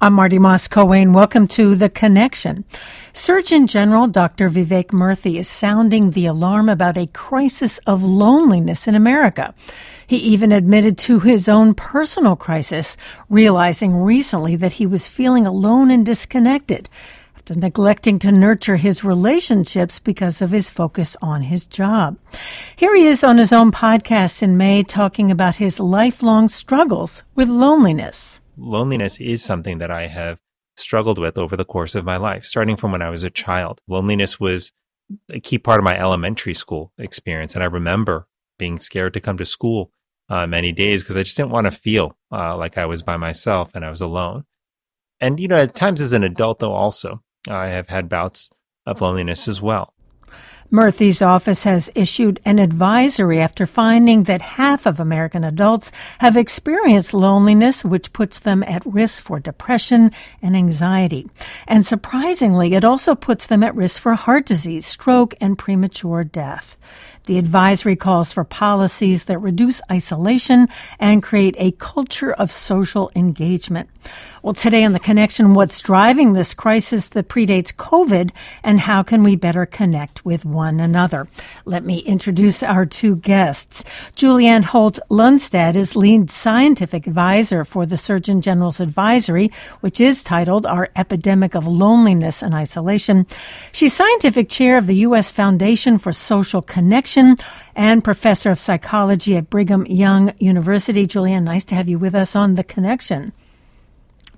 I'm Marty Moss Cohen. Welcome to The Connection. Surgeon General Dr. Vivek Murthy is sounding the alarm about a crisis of loneliness in America. He even admitted to his own personal crisis, realizing recently that he was feeling alone and disconnected after neglecting to nurture his relationships because of his focus on his job. Here he is on his own podcast in May talking about his lifelong struggles with loneliness. Loneliness is something that I have struggled with over the course of my life, starting from when I was a child. Loneliness was a key part of my elementary school experience. And I remember being scared to come to school many days because I just didn't want to feel like I was by myself and I was alone. And, you know, at times as an adult, though, also, I have had bouts of loneliness as well. Murthy's office has issued an advisory after finding that half of American adults have experienced loneliness, which puts them at risk for depression and anxiety. And surprisingly, it also puts them at risk for heart disease, stroke, and premature death. The advisory calls for policies that reduce isolation and create a culture of social engagement. Well, today on The Connection, what's driving this crisis that predates COVID, and how can we better connect with one another? Let me introduce our two guests. Julianne Holt-Lunstad is lead scientific advisor for the Surgeon General's Advisory, which is titled Our Epidemic of Loneliness and Isolation. She's scientific chair of the U.S. Foundation for Social Connection and professor of psychology at Brigham Young University. Julianne, nice to have you with us on The Connection.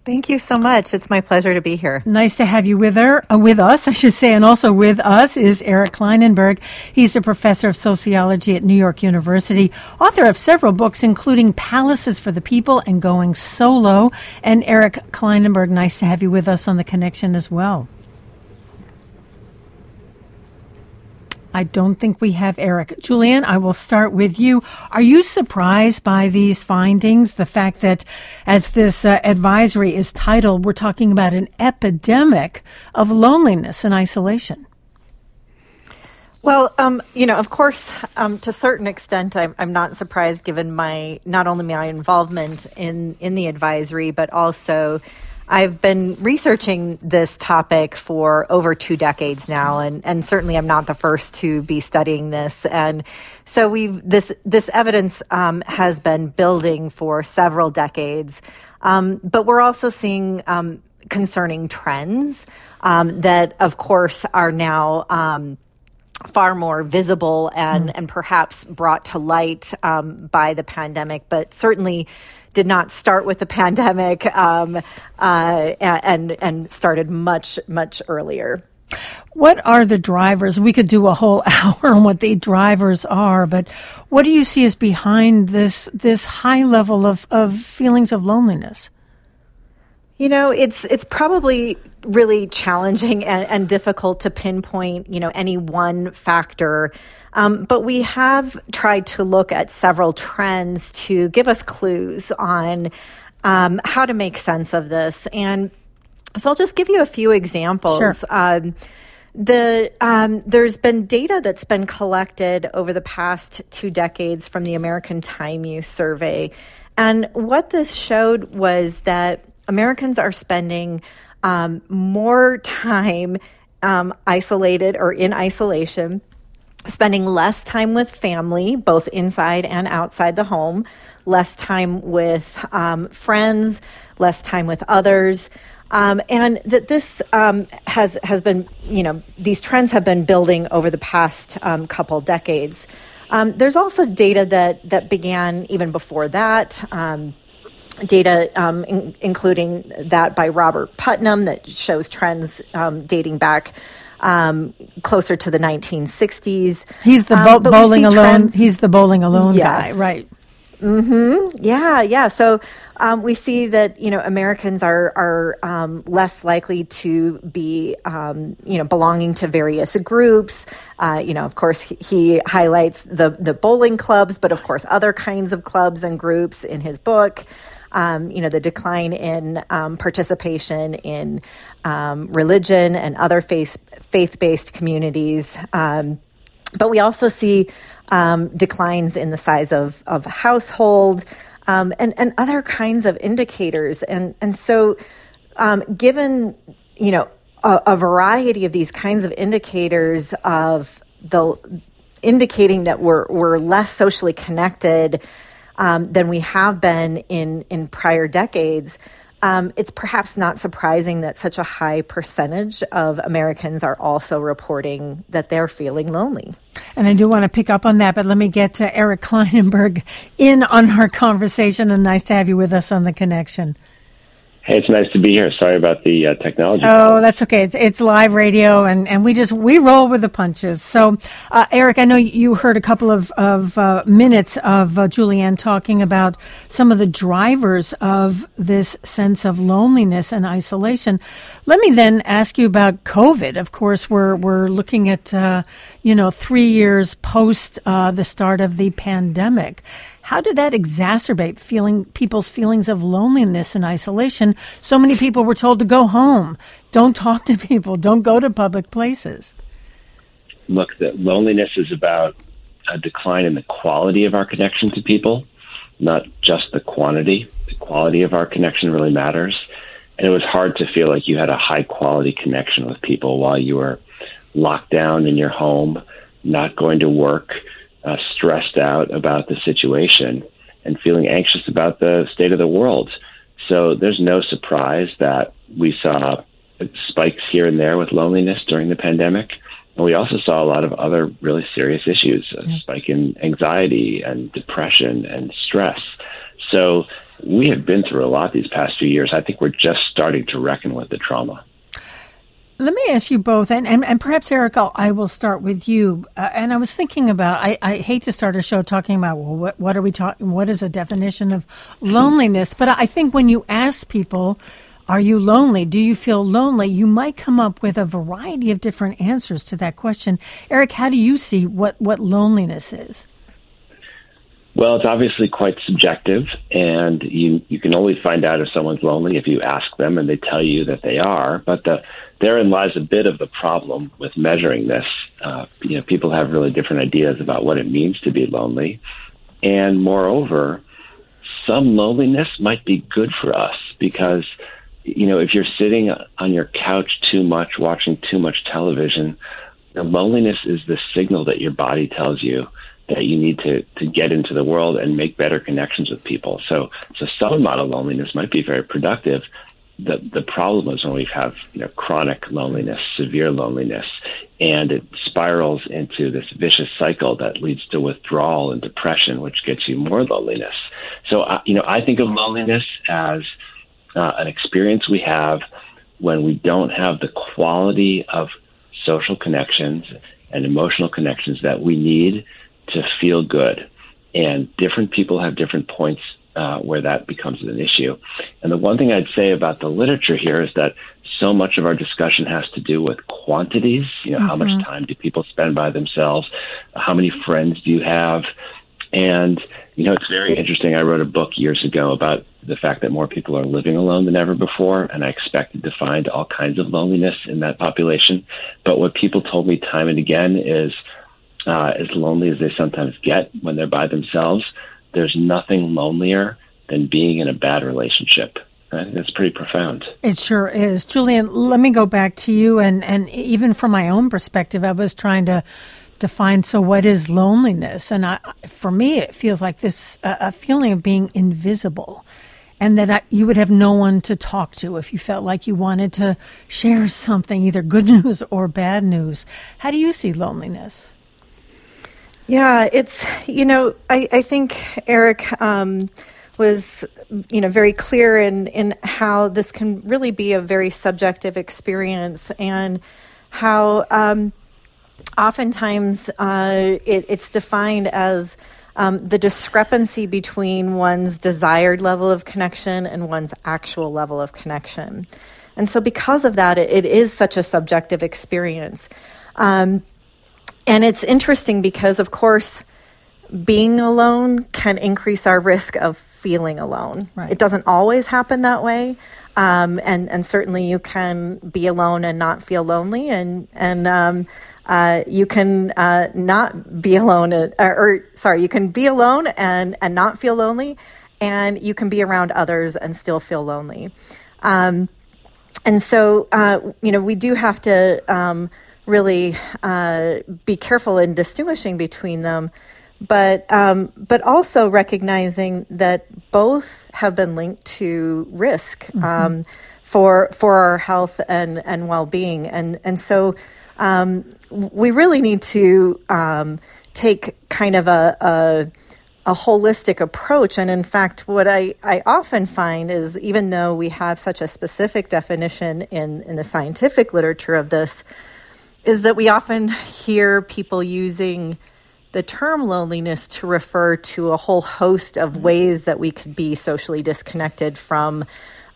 Thank you so much. It's my pleasure to be here. Nice to have you with us. And also with us is Eric Klinenberg. He's a professor of sociology at New York University, author of several books, including Palaces for the People and Going Solo. And Eric Klinenberg, nice to have you with us on The Connection as well. I don't think we have Eric. Julianne, I will start with you. Are you surprised by these findings? The fact that, as this advisory is titled, we're talking about an epidemic of loneliness and isolation. Well, of course, to a certain extent, I'm not surprised given not only my involvement in the advisory, but also I've been researching this topic for over 2 decades now, and certainly I'm not the first to be studying this. And so this evidence has been building for several decades, but we're also seeing concerning trends that, of course, are now far more visible and perhaps brought to light by the pandemic, but certainly did not start with the pandemic and started much earlier. What are the drivers? We could do a whole hour on what the drivers are, but what do you see as behind this high level of feelings of loneliness? You know, it's probably really challenging and difficult to pinpoint, any one factor. But we have tried to look at several trends to give us clues on how to make sense of this. And so I'll just give you a few examples. Sure. There's been data that's been collected over the past 2 decades from the American Time Use Survey. And what this showed was that Americans are spending more time isolated or in isolation, spending less time with family, both inside and outside the home, less time with friends, less time with others, and that this has been, these trends have been building over the past couple decades. There's also data that began even before that. Data including that by Robert Putnam that shows trends dating back closer to the 1960s. He's the bowling alone. He's the bowling alone guy, right? Mm-hmm. Yeah. So we see that Americans are less likely to be belonging to various groups. Of course, he highlights the bowling clubs, but of course, other kinds of clubs and groups in his book. The decline in participation in religion and other faith-based communities. But we also see declines in the size of household and other kinds of indicators. And so Given, you know, a variety of these kinds of indicators of the indicating that we're less socially connected than we have been in prior decades, it's perhaps not surprising that such a high percentage of Americans are also reporting that they're feeling lonely. And I do want to pick up on that, but let me get to Eric Klinenberg in on our conversation, and nice to have you with us on The Connection. Hey, it's nice to be here. Sorry about the technology. Oh, that's okay. It's live radio, and we roll with the punches. So, Eric, I know you heard a couple of minutes of Julianne talking about some of the drivers of this sense of loneliness and isolation. Let me then ask you about COVID. Of course, we're looking at 3 years post the start of the pandemic. How did that exacerbate people's feelings of loneliness and isolation? So many people were told to go home, don't talk to people, don't go to public places. Look, that loneliness is about a decline in the quality of our connection to people, not just the quantity. The quality of our connection really matters. And it was hard to feel like you had a high-quality connection with people while you were locked down in your home, not going to work, stressed out about the situation and feeling anxious about the state of the world. So there's no surprise that we saw spikes here and there with loneliness during the pandemic. And we also saw a lot of other really serious issues, a spike in anxiety and depression and stress. So we have been through a lot these past few years. I think we're just starting to reckon with the trauma. Let me ask you both, and perhaps, Eric, I will start with you. And I was thinking about, I hate to start a show talking about, well, what are we talking, what is a definition of loneliness? But I think when you ask people, are you lonely? Do you feel lonely? You might come up with a variety of different answers to that question. Eric, how do you see what loneliness is? Well, it's obviously quite subjective, and you can only find out if someone's lonely if you ask them and they tell you that they are. But therein lies a bit of the problem with measuring this. People have really different ideas about what it means to be lonely. And moreover, some loneliness might be good for us because, you know, if you're sitting on your couch too much, watching too much television, the loneliness is the signal that your body tells you that you need to get into the world and make better connections with people. So some amount of loneliness might be very productive. The problem is when we have chronic loneliness, severe loneliness, and it spirals into this vicious cycle that leads to withdrawal and depression, which gets you more loneliness. So I think of loneliness as an experience we have when we don't have the quality of social connections and emotional connections that we need to feel good. And different people have different points where that becomes an issue. And the one thing I'd say about the literature here is that so much of our discussion has to do with quantities. How much time do people spend by themselves? How many friends do you have? And, it's very interesting. I wrote a book years ago about the fact that more people are living alone than ever before, and I expected to find all kinds of loneliness in that population. But what people told me time and again is, as lonely as they sometimes get when they're by themselves, there's nothing lonelier than being in a bad relationship. I think that's pretty profound. It sure is. Julianne, let me go back to you. And even from my own perspective, I was trying to define, so what is loneliness? And for me, it feels like this a feeling of being invisible. And that you would have no one to talk to if you felt like you wanted to share something, either good news or bad news. How do you see loneliness? Yeah, it's, I think Eric was, very clear in how this can really be a very subjective experience and how oftentimes it's defined as the discrepancy between one's desired level of connection and one's actual level of connection. And so because of that, it is such a subjective experience. And it's interesting because, of course, being alone can increase our risk of feeling alone. Right. It doesn't always happen that way. And certainly you can be alone and not feel lonely. And you can not be alone, you can be alone and not feel lonely. And you can be around others and still feel lonely. And so, we do have to really be careful in distinguishing between them, but also recognizing that both have been linked to risk for our health and well-being. And so we really need to take kind of a holistic approach. And in fact, what I often find is, even though we have such a specific definition in the scientific literature of this, is that we often hear people using the term loneliness to refer to a whole host of ways that we could be socially disconnected from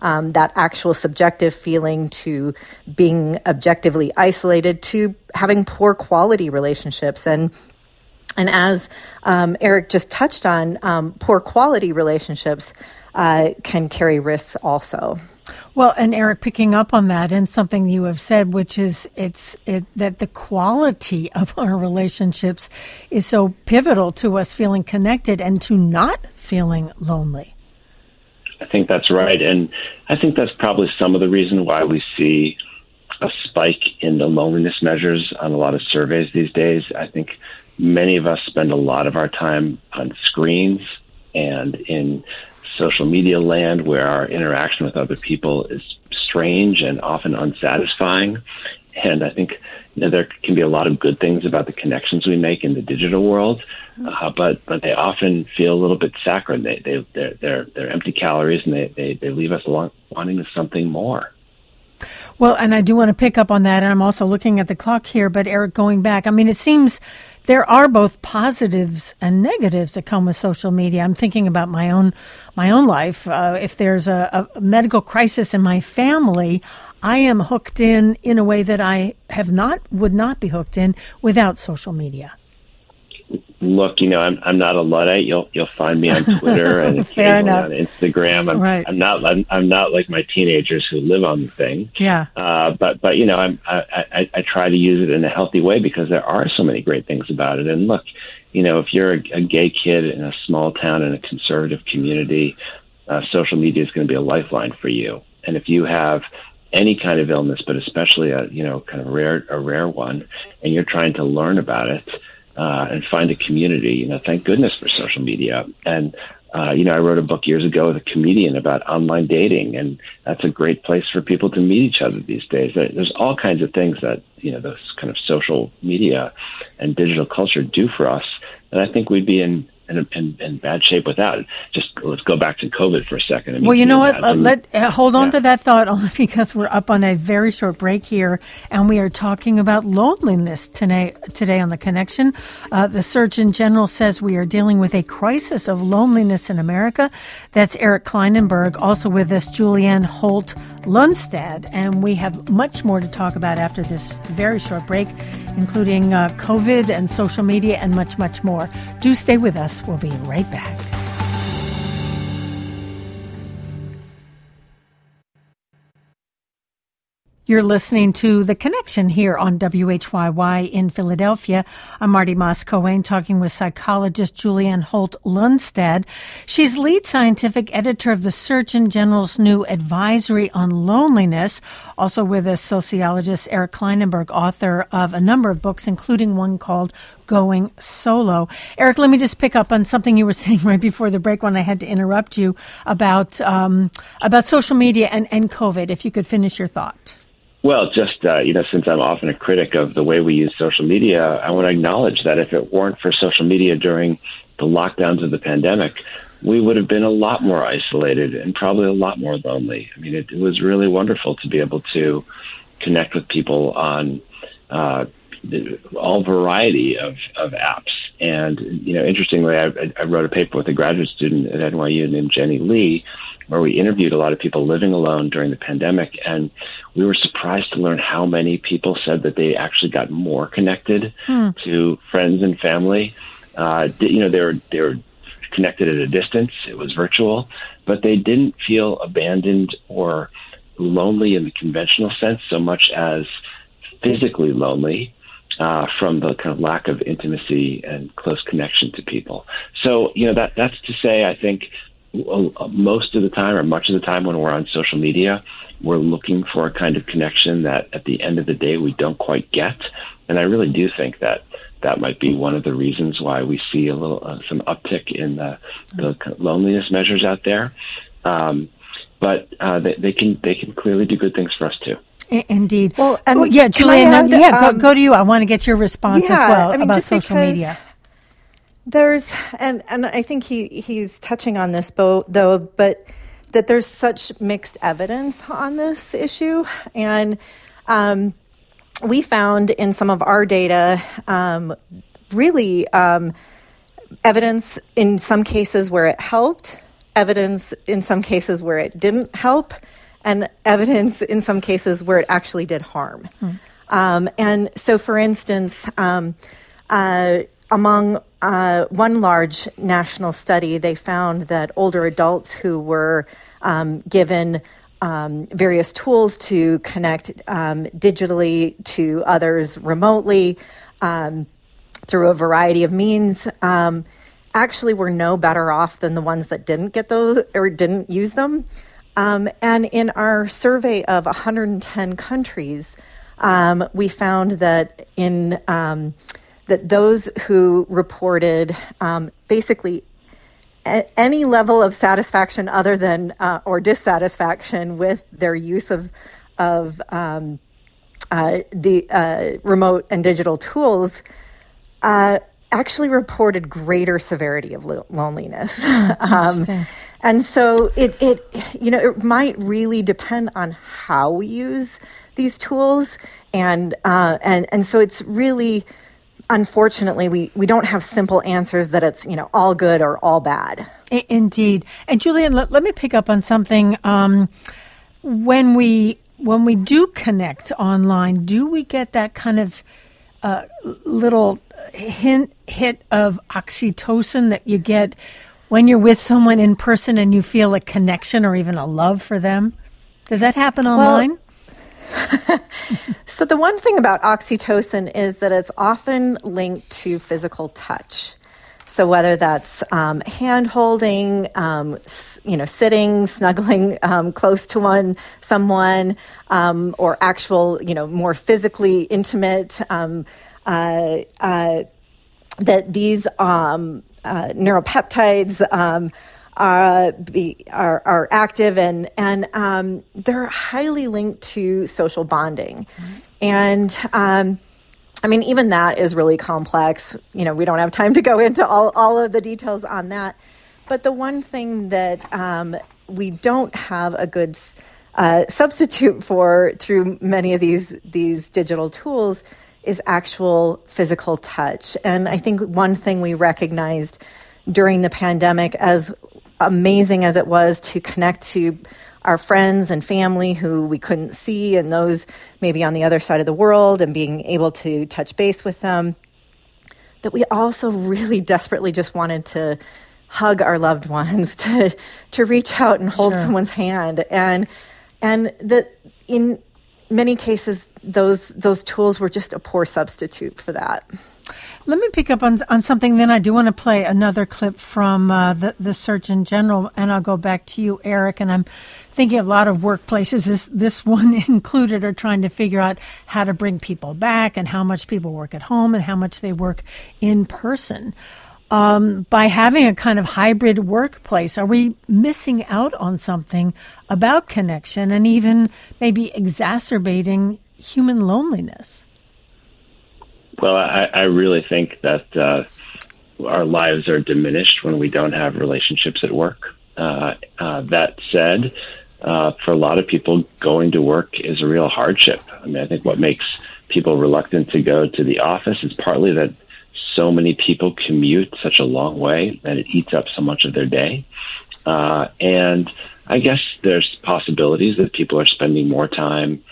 that actual subjective feeling, to being objectively isolated, to having poor quality relationships. And as Eric just touched on, poor quality relationships can carry risks also. Well, and Eric, picking up on that and something you have said, which is that the quality of our relationships is so pivotal to us feeling connected and to not feeling lonely. I think that's right. And I think that's probably some of the reason why we see a spike in the loneliness measures on a lot of surveys these days. I think many of us spend a lot of our time on screens and in social media land, where our interaction with other people is strange and often unsatisfying. And I think there can be a lot of good things about the connections we make in the digital world, but they often feel a little bit saccharine. They're empty calories, and they leave us wanting something more. Well, and I do want to pick up on that, and I'm also looking at the clock here, but Eric, going back, I mean, it seems there are both positives and negatives that come with social media. I'm thinking about my own life. If there's a medical crisis in my family, I am hooked in a way that I would not be hooked in without social media. Look, I'm not a Luddite. You'll find me on Twitter and on Instagram. I'm not like my teenagers who live on the thing. Yeah. But I try to use it in a healthy way, because there are so many great things about it. And look, if you're a gay kid in a small town in a conservative community, social media is going to be a lifeline for you. And if you have any kind of illness, but especially a rare one, and you're trying to learn about it, and find a community, thank goodness for social media. And, I wrote a book years ago with a comedian about online dating, and that's a great place for people to meet each other these days. There's all kinds of things that, those kind of social media and digital culture do for us, and I think we'd be in bad shape without it. Just let's go back to COVID for a second. Well, you know what? Hold on to that thought, only because we're up on a very short break here, and we are talking about loneliness today on The Connection. The Surgeon General says we are dealing with a crisis of loneliness in America. That's Eric Klinenberg. Also with us, Julianne Holt-Lunstad. And we have much more to talk about after this very short break, including COVID and social media and much, much more. Do stay with us. We'll be right back. You're listening to The Connection here on WHYY in Philadelphia. I'm Marty Moss Cohen, talking with psychologist Julianne Holt-Lunstad. She's lead scientific editor of the Surgeon General's new advisory on loneliness. Also with us, sociologist Eric Klinenberg, author of a number of books, including one called Going Solo. Eric, let me just pick up on something you were saying right before the break when I had to interrupt you about social media and COVID, if you could finish your thought. Well, just, since I'm often a critic of the way we use social media, I want to acknowledge that if it weren't for social media during the lockdowns of the pandemic, we would have been a lot more isolated and probably a lot more lonely. I mean, it was really wonderful to be able to connect with people on all variety of apps. And, interestingly, I wrote a paper with a graduate student at NYU named Jenny Lee, where we interviewed a lot of people living alone during the pandemic, and we were surprised to learn how many people said that they actually got more connected to friends and family. They were connected at a distance. It was virtual, but they didn't feel abandoned or lonely in the conventional sense so much as physically lonely from the kind of lack of intimacy and close connection to people. So, that's to say, I think most of the time or much of the time when we're on social media, we're looking for a kind of connection that at the end of the day we don't quite get. And I really do think that that might be one of the reasons why we see a little some uptick in the loneliness measures out there. But they can clearly do good things for us too. Indeed. Well, and yeah, Julianne, go to you. I want to get your response as well about social media. There's and I think he's touching on this though, but that there's such mixed evidence on this issue, and we found in some of our data evidence in some cases where it helped, evidence in some cases where it didn't help, and evidence in some cases where it actually did harm. And so, for instance, among one large national study, they found that older adults who were given various tools to connect digitally to others remotely through a variety of means actually were no better off than the ones that didn't get those or didn't use them. And in our survey of 110 countries, we found that in that those who reported basically any level of satisfaction other than or dissatisfaction with their use of the remote and digital tools actually reported greater severity of loneliness. And so it might really depend on how we use these tools, and so it's really. Unfortunately, we don't have simple answers that it's, all good or all bad. Indeed. And Julianne, let me pick up on something. When we do connect online, do we get that kind of little hit of oxytocin that you get when you're with someone in person and you feel a connection or even a love for them? Does that happen online? So the one thing about oxytocin is that it's often linked to physical touch. So whether that's hand-holding, sitting, snuggling close to someone, or actual, more physically intimate, that these neuropeptides are active and they're highly linked to social bonding. Mm-hmm. And even that is really complex. We don't have time to go into all of the details on that. But the one thing that we don't have a good substitute for through many of these digital tools is actual physical touch. And I think one thing we recognized during the pandemic, as amazing as it was to connect to our friends and family who we couldn't see and those maybe on the other side of the world and being able to touch base with them, that we also really desperately just wanted to hug our loved ones, to reach out and hold someone's hand. And that in many cases, those tools were just a poor substitute for that. Let me pick up on something, then I do want to play another clip from the Surgeon General, and I'll go back to you, Eric. And I'm thinking a lot of workplaces, this one included, are trying to figure out how to bring people back and how much people work at home and how much they work in person. By having a kind of hybrid workplace, are we missing out on something about connection and even maybe exacerbating human loneliness? Well, I really think that our lives are diminished when we don't have relationships at work. That said, for a lot of people, going to work is a real hardship. I think what makes people reluctant to go to the office is partly that so many people commute such a long way and it eats up so much of their day. And I guess there's possibilities that people are spending more time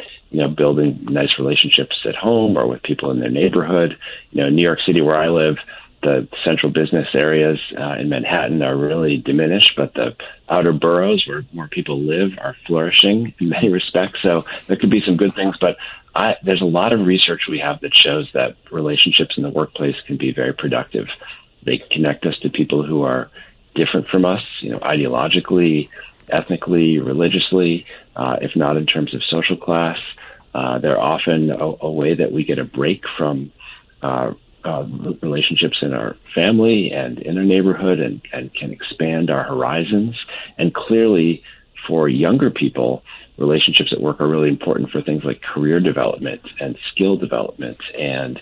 building nice relationships at home or with people in their neighborhood. In New York City, where I live, the central business areas in Manhattan are really diminished, but the outer boroughs where people live are flourishing in many respects. So there could be some good things, but there's a lot of research we have that shows that relationships in the workplace can be very productive. They connect us to people who are different from us, ideologically, ethnically, religiously, if not in terms of social class. They're often a way that we get a break from relationships in our family and in our neighborhood, and can expand our horizons. And clearly, for younger people, relationships at work are really important for things like career development and skill development, and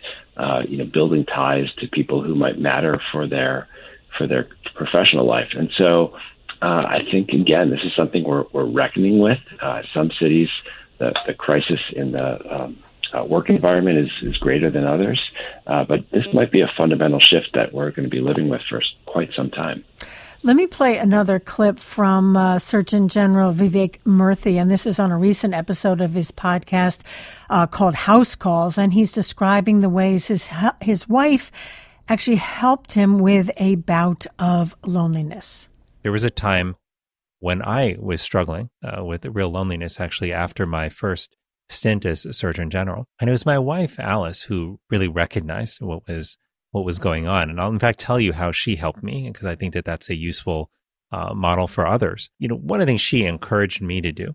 building ties to people who might matter for their professional life. And so, I think again, this is something we're reckoning with. Some cities, the crisis in the work environment is greater than others, but this might be a fundamental shift that we're going to be living with for quite some time. Let me play another clip from Surgeon General Vivek Murthy, and this is on a recent episode of his podcast called House Calls, and he's describing the ways his wife actually helped him with a bout of loneliness. There was a time when I was struggling with real loneliness, actually after my first stint as Surgeon General, and it was my wife, Alice, who really recognized what was going on. And I'll, in fact, tell you how she helped me, because I think that that's a useful model for others. One of the things she encouraged me to do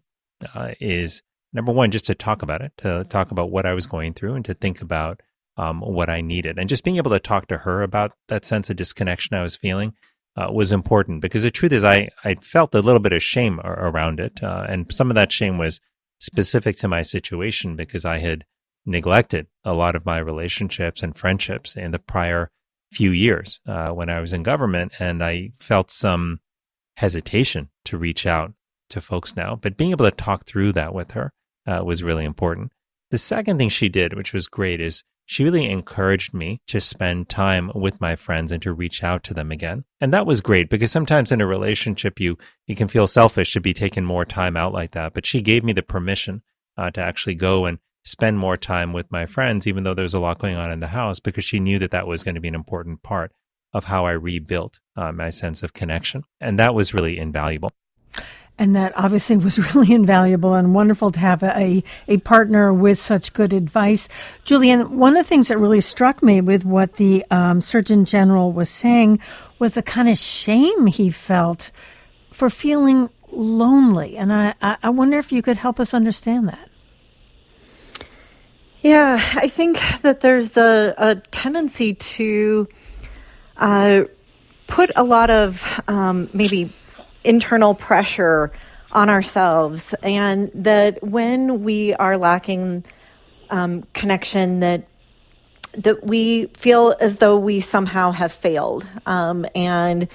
is, number one, just to talk about it, to talk about what I was going through and to think about what I needed. And just being able to talk to her about that sense of disconnection I was feeling was important, because the truth is I felt a little bit of shame around it. And some of that shame was specific to my situation, because I had neglected a lot of my relationships and friendships in the prior few years when I was in government, and I felt some hesitation to reach out to folks now. But being able to talk through that with her was really important. The second thing she did, which was great, is she really encouraged me to spend time with my friends and to reach out to them again. And that was great, because sometimes in a relationship, you can feel selfish to be taking more time out like that. But she gave me the permission to actually go and spend more time with my friends, even though there was a lot going on in the house, because she knew that that was going to be an important part of how I rebuilt my sense of connection. And that was really invaluable. And that obviously was really invaluable and wonderful to have a partner with such good advice. Julianne, one of the things that really struck me with what the Surgeon General was saying was the kind of shame he felt for feeling lonely. And I wonder if you could help us understand that. Yeah, I think that there's a tendency to put a lot of maybe internal pressure on ourselves, and that when we are lacking connection, that we feel as though we somehow have failed, and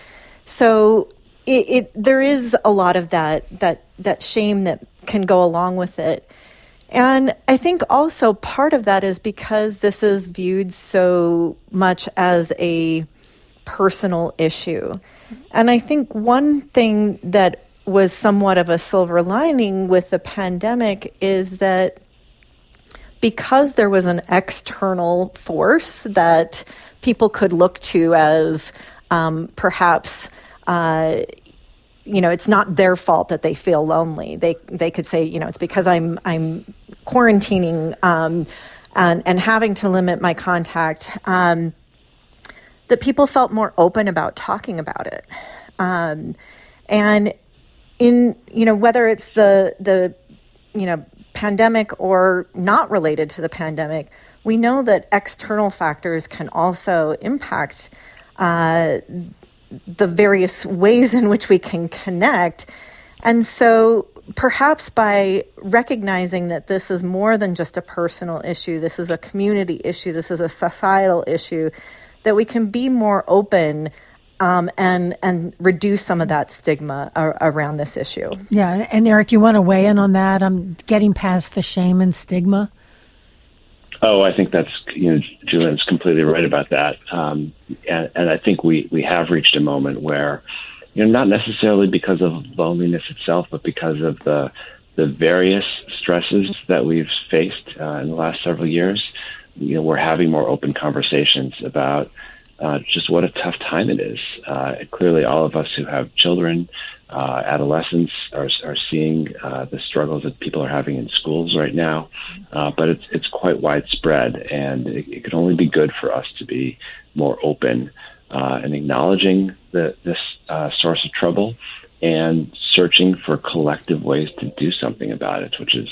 so there is a lot of that shame that can go along with it. And I think also part of that is because this is viewed so much as a personal issue. And I think one thing that was somewhat of a silver lining with the pandemic is that because there was an external force that people could look to as perhaps it's not their fault that they feel lonely. They could say, it's because I'm quarantining and having to limit my contact. That people felt more open about talking about it, and in whether it's the pandemic or not related to the pandemic, we know that external factors can also impact the various ways in which we can connect. And so perhaps by recognizing that this is more than just a personal issue, this is a community issue, this is a societal issue, that we can be more open and reduce some of that stigma around this issue. Yeah, and Eric, you want to weigh in on that? I'm getting past the shame and stigma. Oh, I think that's, Julianne's completely right about that. And I think we have reached a moment where, not necessarily because of loneliness itself, but because of the various stresses that we've faced in the last several years, we're having more open conversations about just what a tough time it is. Clearly, all of us who have children, adolescents, are seeing the struggles that people are having in schools right now. But it's quite widespread, and it can only be good for us to be more open and acknowledging this source of trouble and searching for collective ways to do something about it, which is,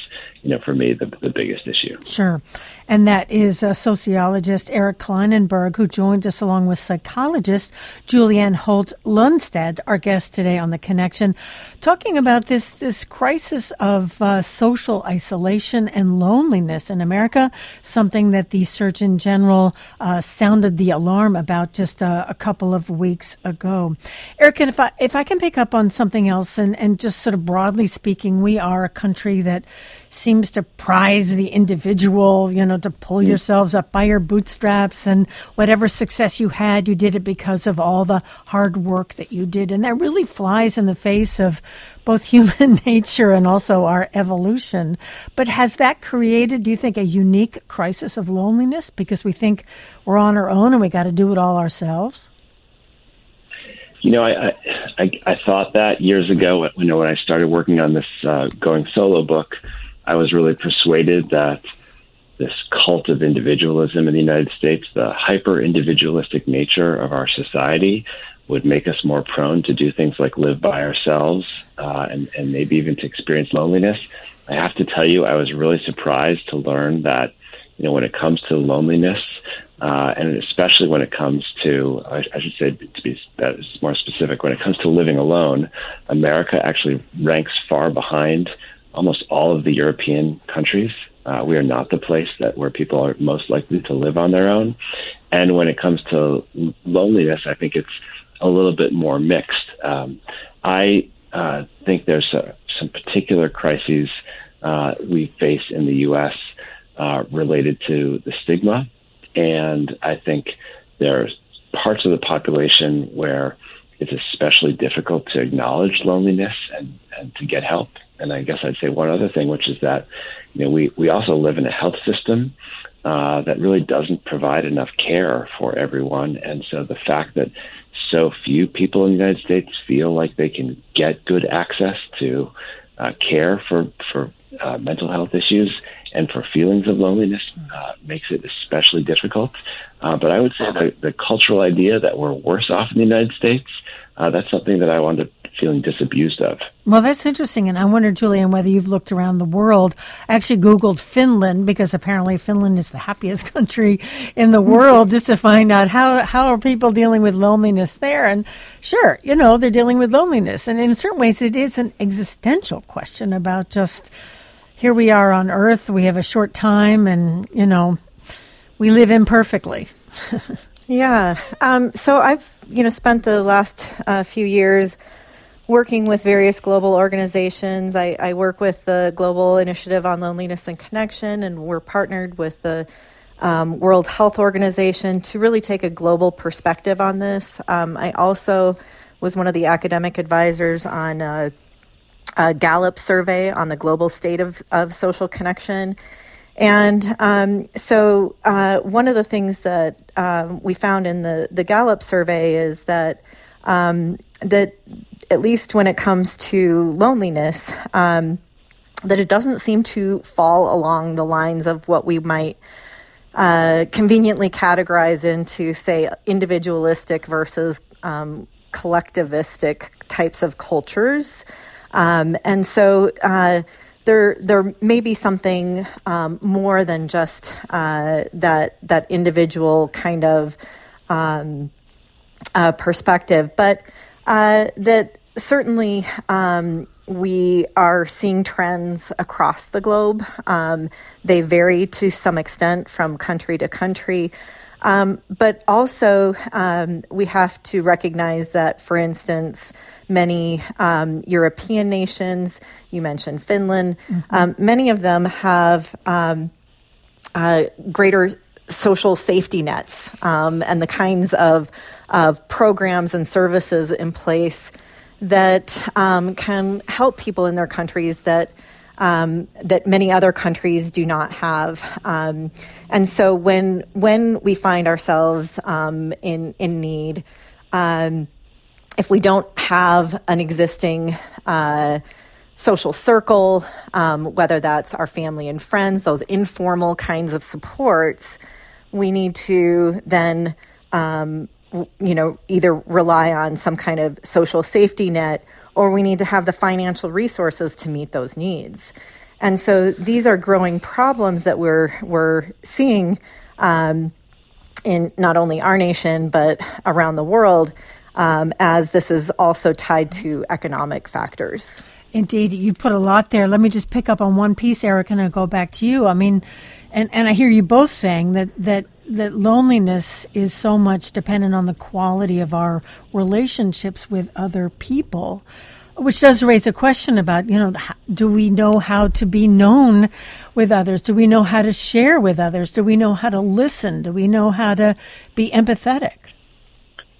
for me, the biggest issue. Sure. And that is sociologist Eric Klinenberg, who joins us along with psychologist Julianne Holt-Lunstad, our guest today on The Connection, talking about this crisis of social isolation and loneliness in America, something that the Surgeon General sounded the alarm about just a couple of weeks ago. Eric, if I can pick up on something else, and just sort of broadly speaking, we are a country that seems to prize the individual, to pull yourselves up by your bootstraps, and whatever success you had, you did it because of all the hard work that you did. And that really flies in the face of both human nature and also our evolution. But has that created, do you think, a unique crisis of loneliness because we think we're on our own and we got to do it all ourselves? I thought that years ago, when I started working on this Going Solo book, I was really persuaded that this cult of individualism in the United States, the hyper-individualistic nature of our society, would make us more prone to do things like live by ourselves and maybe even to experience loneliness. I have to tell you, I was really surprised to learn that, when it comes to loneliness, and especially when it comes to, I should say, to be more specific, when it comes to living alone, America actually ranks far behind almost all of the European countries. We are not the place where people are most likely to live on their own. And when it comes to loneliness, I think it's a little bit more mixed. I think there's some particular crises we face in the U.S. Related to the stigma. And I think there's parts of the population where it's especially difficult to acknowledge loneliness and to get help. And I guess I'd say one other thing, which is that we also live in a health system that really doesn't provide enough care for everyone. And so the fact that so few people in the United States feel like they can get good access to care for mental health issues and for feelings of loneliness makes it especially difficult. But I would say the cultural idea that we're worse off in the United States, that's something that I wound up feeling disabused of. Well, that's interesting. And I wonder, Julianne, whether you've looked around the world. I actually Googled Finland because apparently Finland is the happiest country in the world just to find out how are people dealing with loneliness there. And sure, they're dealing with loneliness. And in certain ways, it is an existential question about just here we are on Earth. We have a short time and, we live imperfectly. Yeah. So I've, spent the last few years working with various global organizations. I work with the Global Initiative on Loneliness and Connection, and we're partnered with the World Health Organization to really take a global perspective on this. I also was one of the academic advisors on a Gallup survey on the global state of social connection. And so one of the things that we found in the Gallup survey is that that at least when it comes to loneliness, that it doesn't seem to fall along the lines of what we might conveniently categorize into, say, individualistic versus collectivistic types of cultures. And so there may be something more than just that individual kind of perspective, but that certainly we are seeing trends across the globe. They vary to some extent from country to country, but also we have to recognize that, for instance, many European nations, you mentioned Finland, mm-hmm. Many of them have greater social safety nets and the kinds of programs and services in place that can help people in their countries that many other countries do not have. And so when we find ourselves in need, if we don't have an existing social circle, whether that's our family and friends, those informal kinds of supports, we need to then you know, either rely on some kind of social safety net, or we need to have the financial resources to meet those needs. And so these are growing problems that we're seeing in not only our nation, but around the world, as this is also tied to economic factors. Indeed, you put a lot there. Let me just pick up on one piece, Eric, and I'll go back to you. I mean, and I hear you both saying that loneliness is so much dependent on the quality of our relationships with other people, which does raise a question about, you know, do we know how to be known with others? Do we know how to share with others? Do we know how to listen? Do we know how to be empathetic?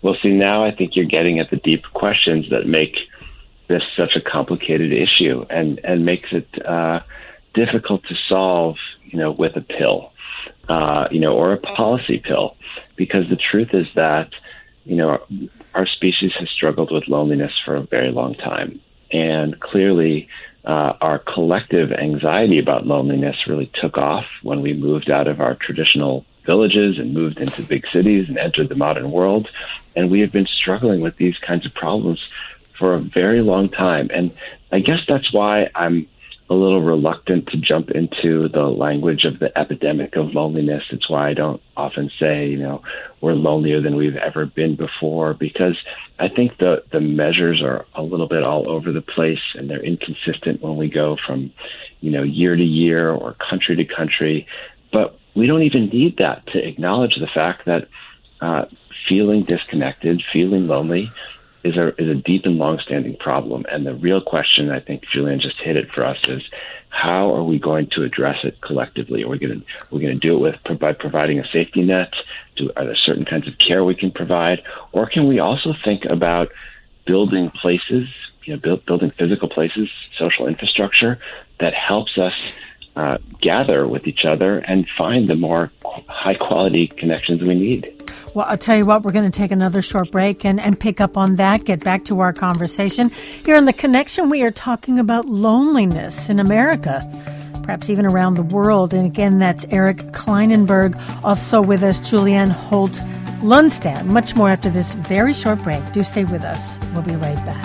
Well, see, now I think you're getting at the deep questions that make this such a complicated issue and makes it difficult to solve, you know, with a pill, you know, or a policy pill, because the truth is that, you know, our species has struggled with loneliness for a very long time. And clearly, our collective anxiety about loneliness really took off when we moved out of our traditional villages and moved into big cities and entered the modern world. And we have been struggling with these kinds of problems for a very long time. And I guess that's why I'm a little reluctant to jump into the language of the epidemic of loneliness. It's why I don't often say, you know, we're lonelier than we've ever been before, because I think the measures are a little bit all over the place and they're inconsistent when we go from, you know, year to year or country to country. But we don't even need that to acknowledge the fact that feeling disconnected, feeling lonely, is a deep and longstanding problem. And the real question, I think Julianne just hit it for us, is how are we going to address it collectively? We're going to do it by providing a safety net. Are there certain kinds of care we can provide? Or can we also think about building places, you know, building physical places, social infrastructure that helps us gather with each other and find the more high-quality connections we need? Well, I'll tell you what, we're going to take another short break and pick up on that, get back to our conversation. Here on The Connection, we are talking about loneliness in America, perhaps even around the world. And again, that's Eric Klinenberg, also with us, Julianne Holt-Lunstad. Much more after this very short break. Do stay with us. We'll be right back.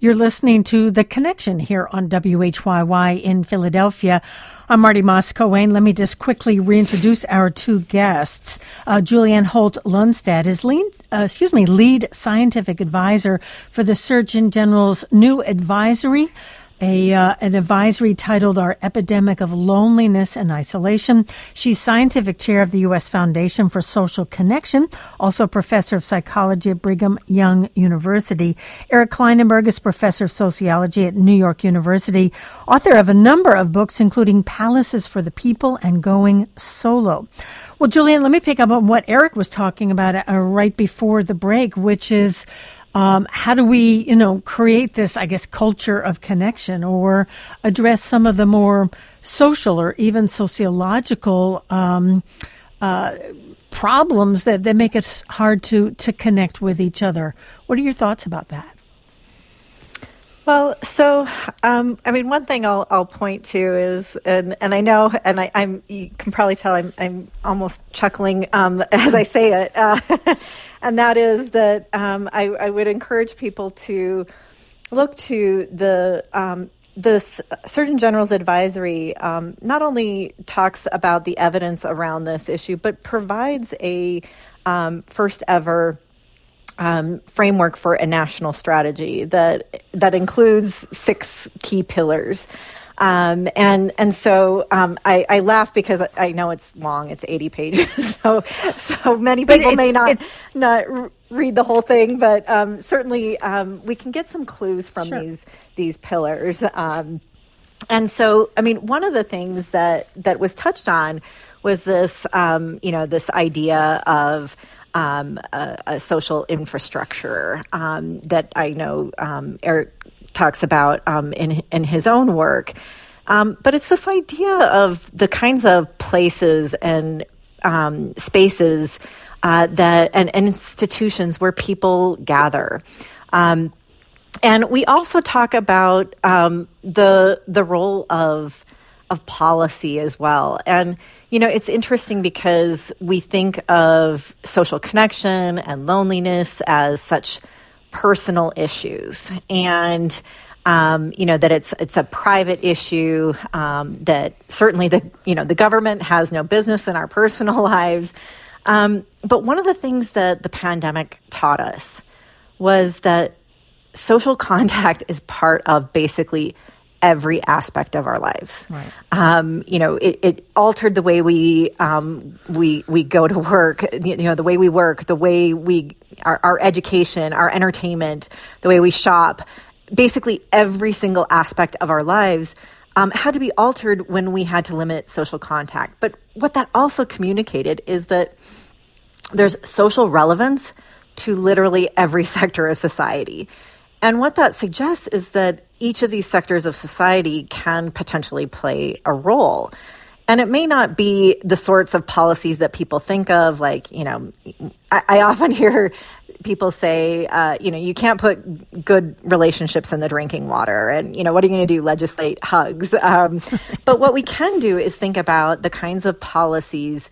You're listening to The Connection here on WHYY in Philadelphia. I'm Marty Moss Cohen. Let me just quickly reintroduce our two guests. Julianne Holt-Lunstad is lead scientific advisor for the Surgeon General's new advisory, an advisory titled Our Epidemic of Loneliness and Isolation. She's scientific chair of the U.S. Foundation for Social Connection, also professor of psychology at Brigham Young University. Eric Klinenberg is professor of sociology at New York University, author of a number of books, including Palaces for the People and Going Solo. Well, Julianne, let me pick up on what Eric was talking about right before the break, which is how do we, you know, create this, I guess, culture of connection or address some of the more social or even sociological problems that make it hard to connect with each other? What are your thoughts about that? Well, so, I mean, one thing I'll point to is, and I know, and I'm, you can probably tell I'm almost chuckling, as I say it. And that is that, I would encourage people to look to the Surgeon General's Advisory, not only talks about the evidence around this issue, but provides a, first ever, framework for a national strategy that includes 6 key pillars, and so I laugh because I know it's long; it's 80 pages, so many people may not read the whole thing, but certainly we can get some clues from these pillars. And so, I mean, one of the things that was touched on was this, you know, this idea of a social infrastructure that I know Eric talks about in his own work. But it's this idea of the kinds of places and spaces that and institutions where people gather. And we also talk about the role of policy as well. And, you know, it's interesting because we think of social connection and loneliness as such personal issues. And, you know, that it's a private issue, that certainly the government has no business in our personal lives. But one of the things that the pandemic taught us was that social contact is part of basically every aspect of our lives. Right. You know, it altered the way we go to work, you know, the way we work, the way we, our education, our entertainment, the way we shop, basically every single aspect of our lives had to be altered when we had to limit social contact. But what that also communicated is that there's social relevance to literally every sector of society. And what that suggests is that each of these sectors of society can potentially play a role. And it may not be the sorts of policies that people think of, like, you know, I often hear people say, you know, you can't put good relationships in the drinking water. And, you know, what are you going to do? Legislate hugs. But what we can do is think about the kinds of policies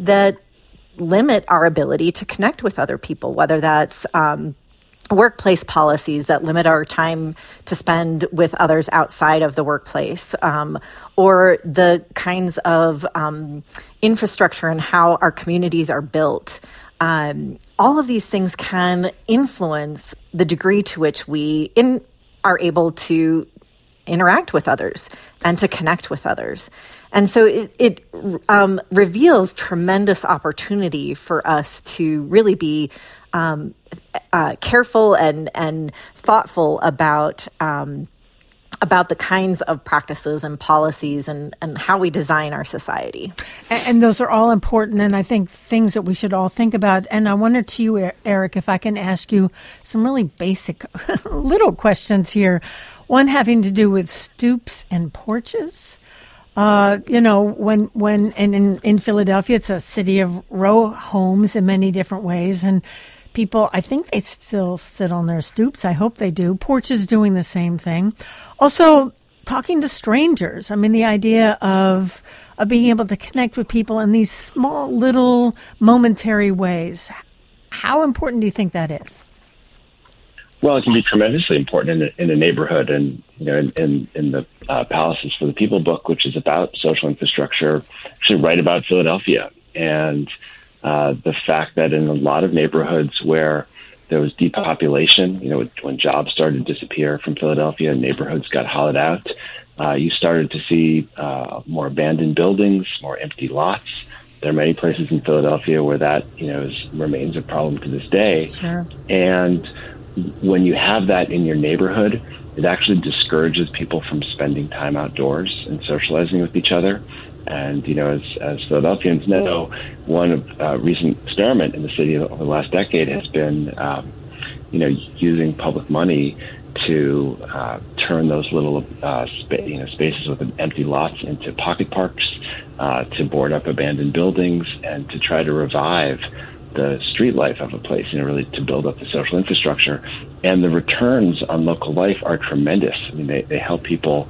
that limit our ability to connect with other people, whether that's workplace policies that limit our time to spend with others outside of the workplace, or the kinds of infrastructure and how our communities are built. All of these things can influence the degree to which we are able to interact with others and to connect with others. And so it reveals tremendous opportunity for us to really be careful and thoughtful about the kinds of practices and policies and how we design our society. And those are all important, and I think things that we should all think about. And I wondered to you, Eric, if I can ask you some really basic little questions here. One having to do with stoops and porches. You know, when and in Philadelphia, it's a city of row homes in many different ways. And people, I think they still sit on their stoops. I hope they do. Porches doing the same thing. Also, talking to strangers. I mean, the idea of being able to connect with people in these small, little, momentary ways. How important do you think that is? Well, it can be tremendously important in a neighborhood, and you know, in the Palaces for the People book, which is about social infrastructure, actually write about Philadelphia and the fact that in a lot of neighborhoods where there was depopulation, you know, when jobs started to disappear from Philadelphia, neighborhoods got hollowed out. You started to see more abandoned buildings, more empty lots. There are many places in Philadelphia where that, you know, remains a problem to this day. Sure. And when you have that in your neighborhood, it actually discourages people from spending time outdoors and socializing with each other. And, you know, as Philadelphians know, one recent experiment in the city over the last decade has been, you know, using public money to turn those little spaces with empty lots into pocket parks, to board up abandoned buildings, and to try to revive the street life of a place, you know, really to build up the social infrastructure. And the returns on local life are tremendous. I mean, they help people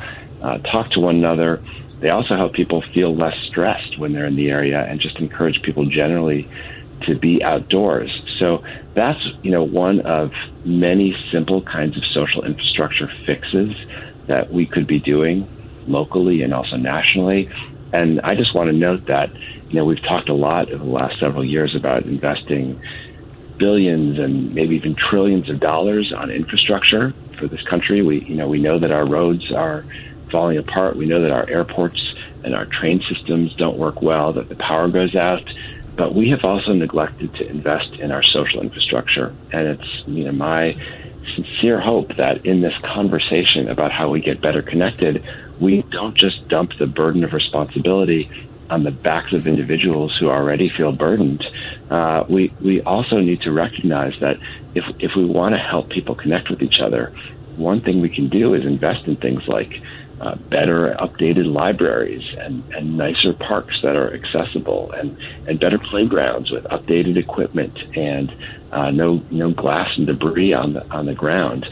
talk to one another. They also help people feel less stressed when they're in the area and just encourage people generally to be outdoors. So that's, you know, one of many simple kinds of social infrastructure fixes that we could be doing locally and also nationally. And I just want to note that, you know, we've talked a lot over the last several years about investing billions and maybe even trillions of dollars on infrastructure for this country. We know that our roads are falling apart. We know that our airports and our train systems don't work well, that the power goes out. But we have also neglected to invest in our social infrastructure. And it's, you know, my sincere hope that in this conversation about how we get better connected, we don't just dump the burden of responsibility on the backs of individuals who already feel burdened. We also need to recognize that if we want to help people connect with each other, one thing we can do is invest in things like better updated libraries and nicer parks that are accessible and better playgrounds with updated equipment and no glass and debris on the ground.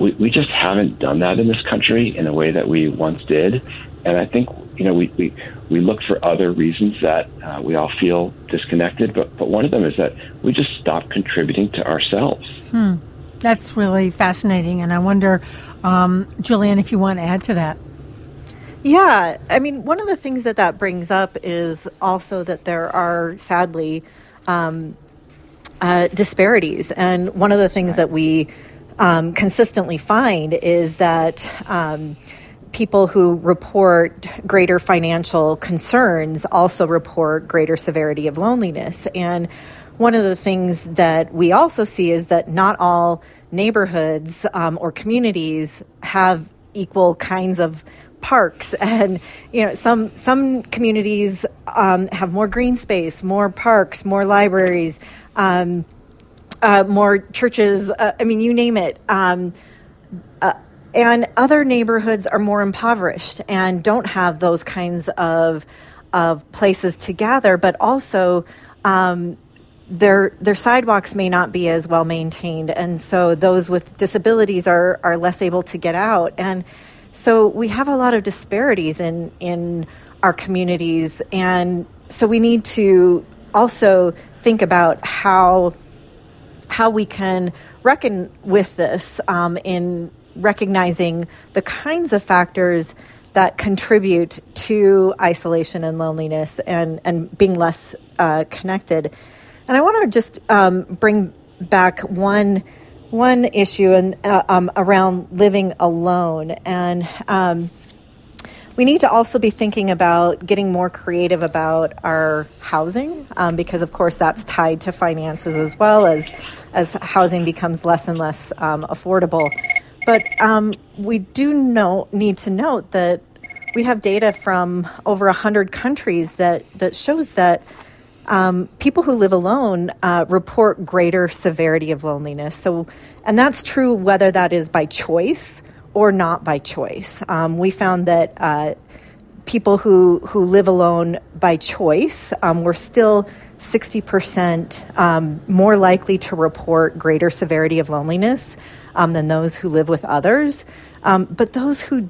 We just haven't done that in this country in a way that we once did. And I think, you know, we look for other reasons that we all feel disconnected. But one of them is that we just stop contributing to ourselves. Hmm. That's really fascinating, and I wonder, Julianne, if you want to add to that. Yeah, I mean, one of the things that brings up is also that there are, sadly, disparities. And one of the things that we consistently find is that people who report greater financial concerns also report greater severity of loneliness. And one of the things that we also see is that not all neighborhoods or communities have equal kinds of parks, and you know, some communities have more green space, more parks, more libraries, more churches. I mean, you name it. And other neighborhoods are more impoverished and don't have those kinds of places to gather, but also. Their sidewalks may not be as well maintained, and so those with disabilities are less able to get out. And so we have a lot of disparities in our communities, and so we need to also think about how we can reckon with this in recognizing the kinds of factors that contribute to isolation and loneliness and being less connected. And I want to just bring back one issue and around living alone. And we need to also be thinking about getting more creative about our housing, because, of course, that's tied to finances as well as housing becomes less and less affordable. But we do need to note that we have data from over 100 countries that shows that people who live alone report greater severity of loneliness. So, and that's true whether that is by choice or not by choice. We found that people who live alone by choice were still 60% more likely to report greater severity of loneliness than those who live with others. But those who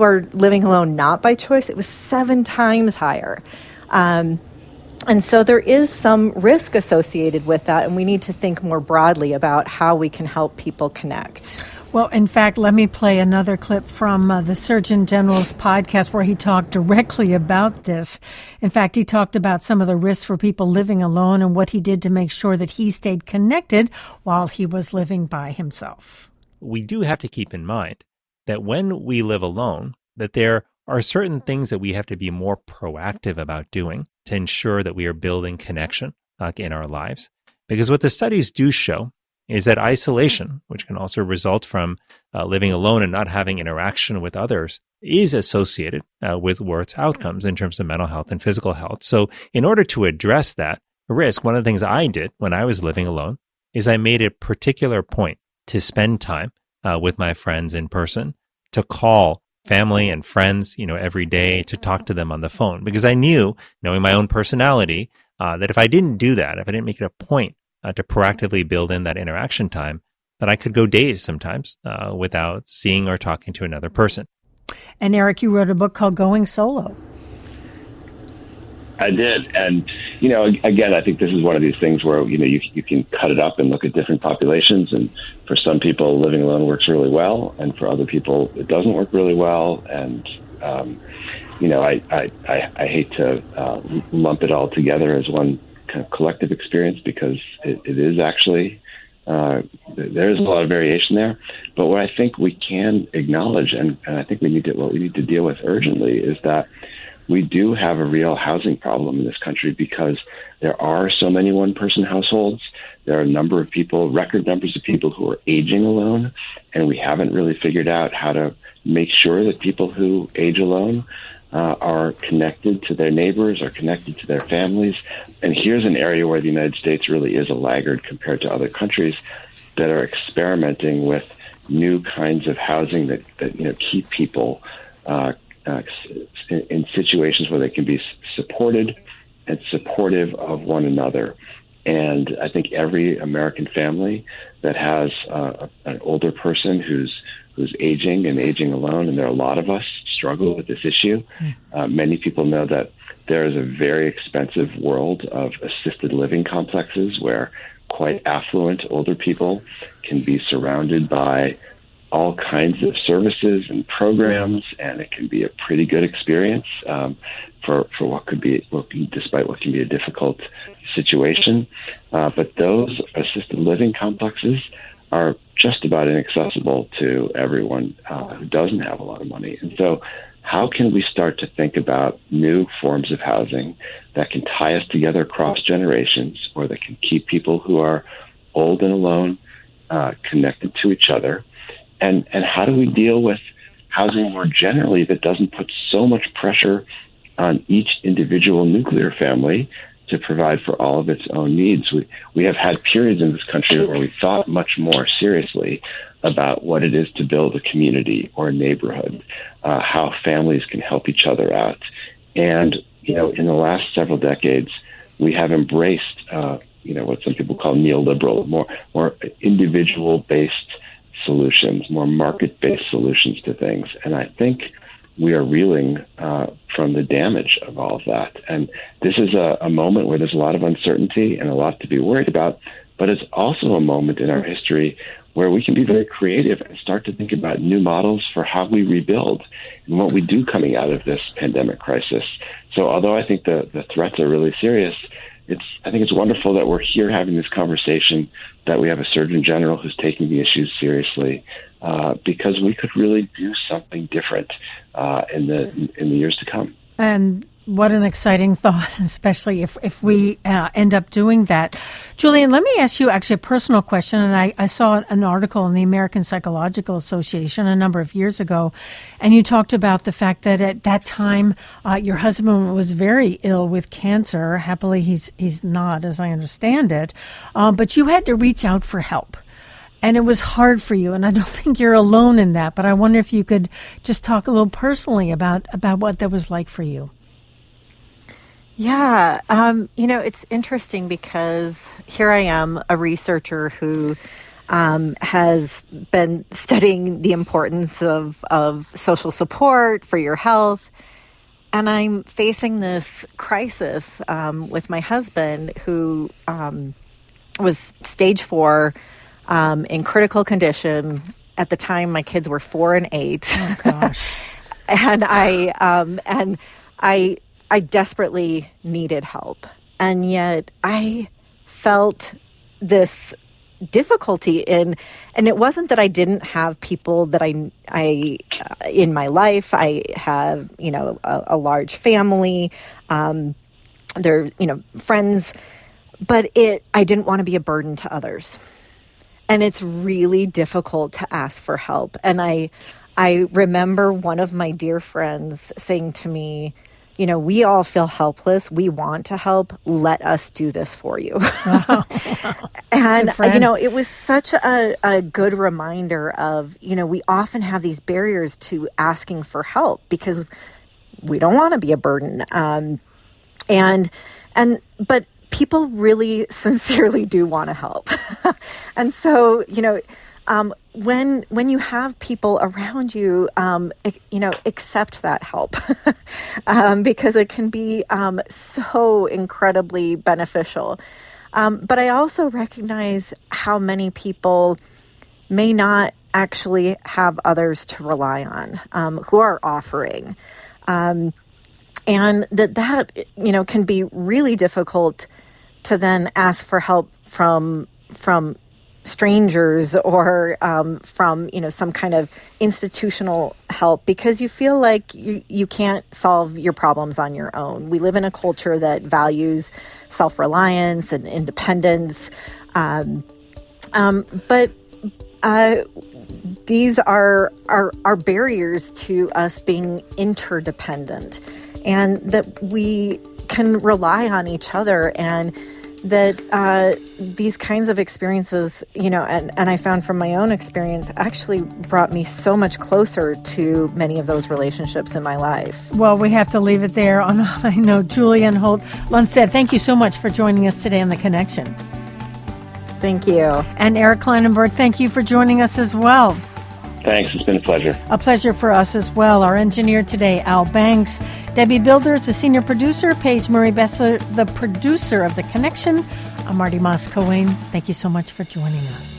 are living alone not by choice, it was 7 times higher. And so there is some risk associated with that, and we need to think more broadly about how we can help people connect. Well, in fact, let me play another clip from the Surgeon General's podcast where he talked directly about this. In fact, he talked about some of the risks for people living alone and what he did to make sure that he stayed connected while he was living by himself. We do have to keep in mind that when we live alone, that there are certain things that we have to be more proactive about doing to ensure that we are building connection in our lives. Because what the studies do show is that isolation, which can also result from living alone and not having interaction with others, is associated with worse outcomes in terms of mental health and physical health. So in order to address that risk, one of the things I did when I was living alone is I made a particular point to spend time with my friends in person, to call family and friends, you know, every day, to talk to them on the phone. Because I knew, knowing my own personality, that if I didn't do that, if I didn't make it a point to proactively build in that interaction time, that I could go days sometimes without seeing or talking to another person. And Eric, you wrote a book called Going Solo. I did. And, you know, again, I think this is one of these things where, you know, you can cut it up and look at different populations. And for some people, living alone works really well. And for other people, it doesn't work really well. And, you know, I hate to lump it all together as one kind of collective experience, because it is actually, there is a lot of variation there. But what I think we can acknowledge, and I think we need to deal with urgently, is that we do have a real housing problem in this country, because there are so many one-person households. There are a number of people, record numbers of people, who are aging alone, and we haven't really figured out how to make sure that people who age alone are connected to their neighbors, are connected to their families. And here's an area where the United States really is a laggard compared to other countries that are experimenting with new kinds of housing that keep people in situations where they can be supported and supportive of one another. And I think every American family that has an older person who's aging and aging alone, and there are a lot of us struggle with this issue. Many people know that there is a very expensive world of assisted living complexes where quite affluent older people can be surrounded by all kinds of services and programs, and it can be a pretty good experience for what can be a difficult situation. But those assisted living complexes are just about inaccessible to everyone who doesn't have a lot of money. And so how can we start to think about new forms of housing that can tie us together across generations, or that can keep people who are old and alone connected to each other? And how do we deal with housing more generally that doesn't put so much pressure on each individual nuclear family to provide for all of its own needs? We have had periods in this country where we thought much more seriously about what it is to build a community or a neighborhood, how families can help each other out. And, in the last several decades, we have embraced, what some people call neoliberal, more individual-based solutions, more market-based solutions to things. And I think we are reeling from the damage of all of that. And this is a moment where there's a lot of uncertainty and a lot to be worried about, but it's also a moment in our history where we can be very creative and start to think about new models for how we rebuild and what we do coming out of this pandemic crisis. So although I think the threats are really serious, I think it's wonderful that we're here having this conversation, that we have a Surgeon General who's taking the issues seriously, because we could really do something different in the years to come. And what an exciting thought, especially if we end up doing that. Julianne, let me ask you actually a personal question. And I saw an article in the American Psychological Association a number of years ago, and you talked about the fact that at that time your husband was very ill with cancer. Happily, he's not, as I understand it, but you had to reach out for help. And it was hard for you, and I don't think you're alone in that, but I wonder if you could just talk a little personally about what that was like for you. Yeah, it's interesting because here I am, a researcher who has been studying the importance of social support for your health, and I'm facing this crisis with my husband, who was stage 4 in critical condition. At the time, my kids were 4 and 8. Oh gosh! And I desperately needed help, and yet I felt this difficulty and it wasn't that I didn't have people that I in my life. I have a large family. They're friends, but I didn't want to be a burden to others. And it's really difficult to ask for help. And I remember one of my dear friends saying to me, we all feel helpless. We want to help. Let us do this for you. Wow. And, it was such a good reminder of, we often have these barriers to asking for help because we don't want to be a burden. But people really sincerely do want to help. And so, when you have people around you, accept that help, because it can be so incredibly beneficial. But I also recognize how many people may not actually have others to rely on, who are offering. And that can be really difficult to then ask for help from strangers or from some kind of institutional help, because you feel like you can't solve your problems on your own. We live in a culture that values self-reliance and independence, but these are barriers to us being interdependent, and that we can rely on each other and that these kinds of experiences, you know, and I found from my own experience, actually brought me so much closer to many of those relationships in my life. Well, we have to leave it there on a high note. Julianne Holt-Lunstad, thank you so much for joining us today on The Connection. Thank you. And Eric Klinenberg, thank you for joining us as well. Thanks. It's been a pleasure. A pleasure for us as well. Our engineer today, Al Banks. Debbie Builder is the senior producer. Paige Murray Besser, the producer of The Connection. I'm Marty Moss Cohen. Thank you so much for joining us.